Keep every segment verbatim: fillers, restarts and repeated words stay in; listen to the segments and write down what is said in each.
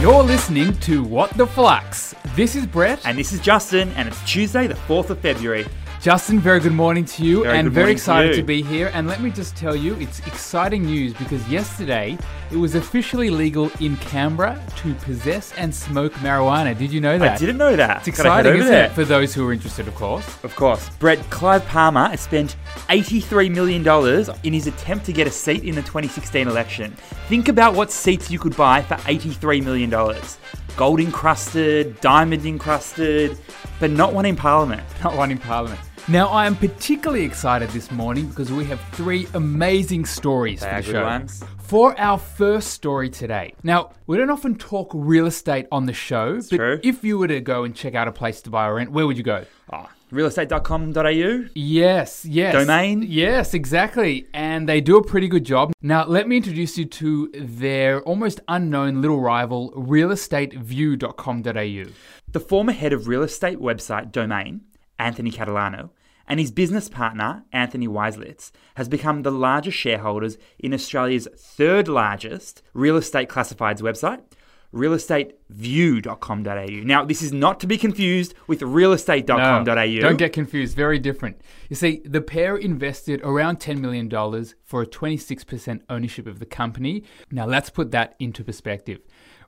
You're listening to What the Flux. This is Brett. And this is Justin, and it's Tuesday the fourth of February. Justin, very good morning to you, very and very excited to, to be here. And let me just tell you, it's exciting news because yesterday it was officially legal in Canberra to possess and smoke marijuana. Did you know that? I didn't know that. It's exciting, isn't there. It? For those who are interested, of course. Of course. Brett, Clive Palmer has spent eighty-three million dollars in his attempt to get a seat in the twenty sixteen election. Think about what seats you could buy for eighty-three million dollars. Gold encrusted, diamond encrusted, but not one in Parliament. Not one in Parliament. Now, I am particularly excited this morning because we have three amazing stories for the show. Ones. For our first story today. Now, we don't often talk real estate on the show, it's but true. If you were to go and check out a place to buy or rent, where would you go? Oh, real estate dot com dot a u? Yes, yes. Domain? Yes, exactly. And they do a pretty good job. Now, let me introduce you to their almost unknown little rival, real estate view dot com dot a u. The former head of real estate website Domain, Anthony Catalano, and his business partner, Anthony Wiselitz, has become the largest shareholders in Australia's third largest real estate classifieds website, real estate view dot com dot a u. Now, this is not to be confused with real estate dot com dot a u. No, don't get confused. Very different. You see, the pair invested around ten million dollars for a twenty-six percent ownership of the company. Now, let's put that into perspective.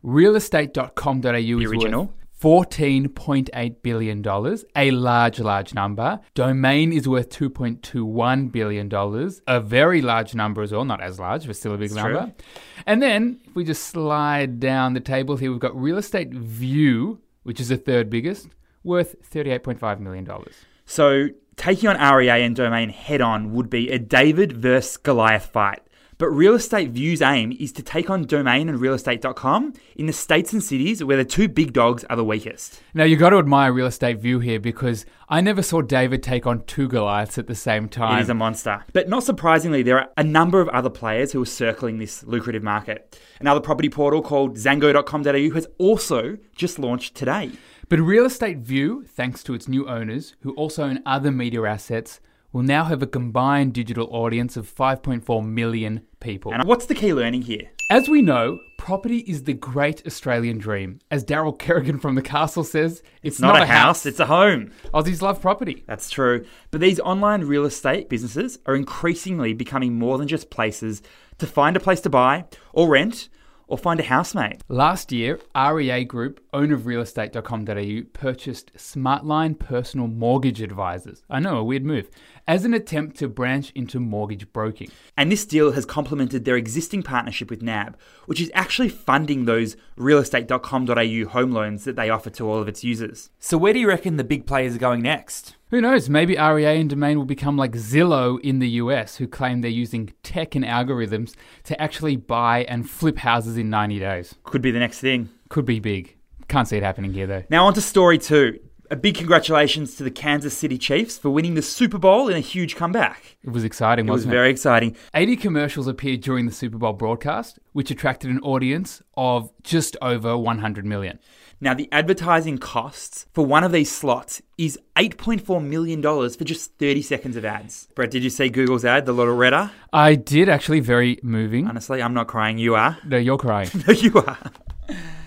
real estate dot com dot a u is original. Worth fourteen point eight billion dollars, a large, large number. Domain is worth two point two one billion dollars, a very large number as well, not as large, but still a big That's number. True. And then if we just slide down the table here, we've got Real Estate View, which is the third biggest, worth thirty-eight point five million dollars. So taking on R E A and Domain head on would be a David versus Goliath fight. But Real Estate View's aim is to take on Domain and real estate dot com in the states and cities where the two big dogs are the weakest. Now, you've got to admire Real Estate View here because I never saw David take on two Goliaths at the same time. It is a monster. But not surprisingly, there are a number of other players who are circling this lucrative market. Another property portal called Zango dot com dot a u has also just launched today. But Real Estate View, thanks to its new owners, who also own other media assets, will now have a combined digital audience of five point four million people. And what's the key learning here? As we know, property is the great Australian dream. As Daryl Kerrigan from The Castle says, it's, it's not, not a house, house, it's a home. Aussies love property. That's true. But these online real estate businesses are increasingly becoming more than just places to find a place to buy or rent or find a housemate. Last year, R E A Group, owner of real estate dot com dot a u, purchased Smartline Personal Mortgage Advisors. I know, a weird move. As an attempt to branch into mortgage broking. And this deal has complemented their existing partnership with N A B, which is actually funding those real estate dot com dot a u home loans that they offer to all of its users. So where do you reckon the big players are going next? Who knows? Maybe R E A and Domain will become like Zillow in the U S, who claim they're using tech and algorithms to actually buy and flip houses in ninety days. Could be the next thing. Could be big. Can't see it happening here, though. Now on to story two. A big congratulations to the Kansas City Chiefs for winning the Super Bowl in a huge comeback. It was exciting, wasn't it? It was very exciting. eighty commercials appeared during the Super Bowl broadcast, which attracted an audience of just over one hundred million. Now, the advertising costs for one of these slots is eight point four million dollars for just thirty seconds of ads. Brett, did you see Google's ad, The Little Redder? I did, actually. Very moving. Honestly, I'm not crying. You are. No, you're crying. No, you are.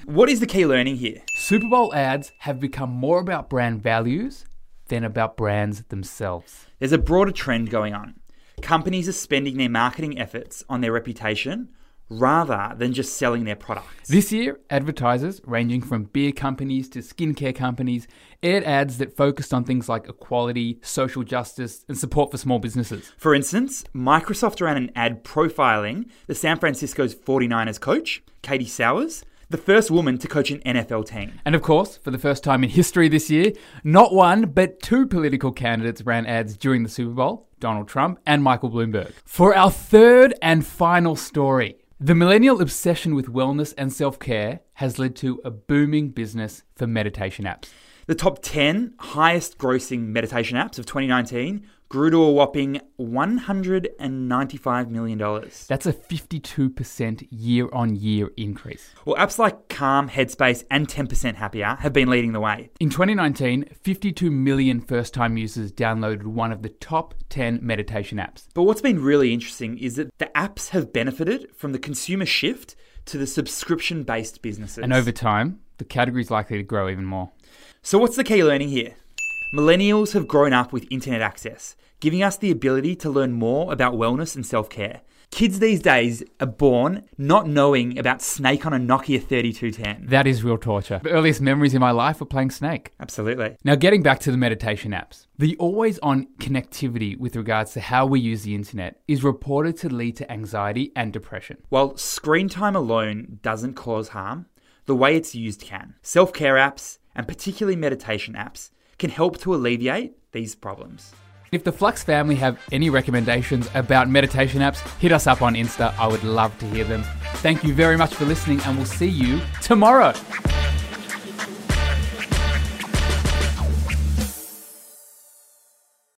What is the key learning here? Super Bowl ads have become more about brand values than about brands themselves. There's a broader trend going on. Companies are spending their marketing efforts on their reputation rather than just selling their products. This year, advertisers ranging from beer companies to skincare companies aired ads that focused on things like equality, social justice, and support for small businesses. For instance, Microsoft ran an ad profiling the San Francisco's forty-niners coach, Katie Sowers, the first woman to coach an N F L team. And of course, for the first time in history this year, not one, but two political candidates ran ads during the Super Bowl, Donald Trump and Michael Bloomberg. For our third and final story, the millennial obsession with wellness and self-care has led to a booming business for meditation apps. The top ten highest grossing meditation apps of twenty nineteen grew to a whopping one hundred ninety-five million dollars. That's a fifty-two percent year-on-year increase. Well, apps like Calm, Headspace and ten percent Happier have been leading the way. In twenty nineteen, fifty-two million first-time users downloaded one of the top ten meditation apps. But what's been really interesting is that the apps have benefited from the consumer shift to the subscription-based businesses. And over time, the category is likely to grow even more. So what's the key learning here? Millennials have grown up with internet access, giving us the ability to learn more about wellness and self-care. Kids these days are born not knowing about Snake on a Nokia thirty-two ten. That is real torture. The earliest memories in my life were playing Snake. Absolutely. Now getting back to the meditation apps. The always-on connectivity with regards to how we use the internet is reported to lead to anxiety and depression. While screen time alone doesn't cause harm, the way it's used can. Self-care apps, and particularly meditation apps, can help to alleviate these problems. If the Flux family have any recommendations about meditation apps, hit us up on Insta. I would love to hear them. Thank you very much for listening, and we'll see you tomorrow.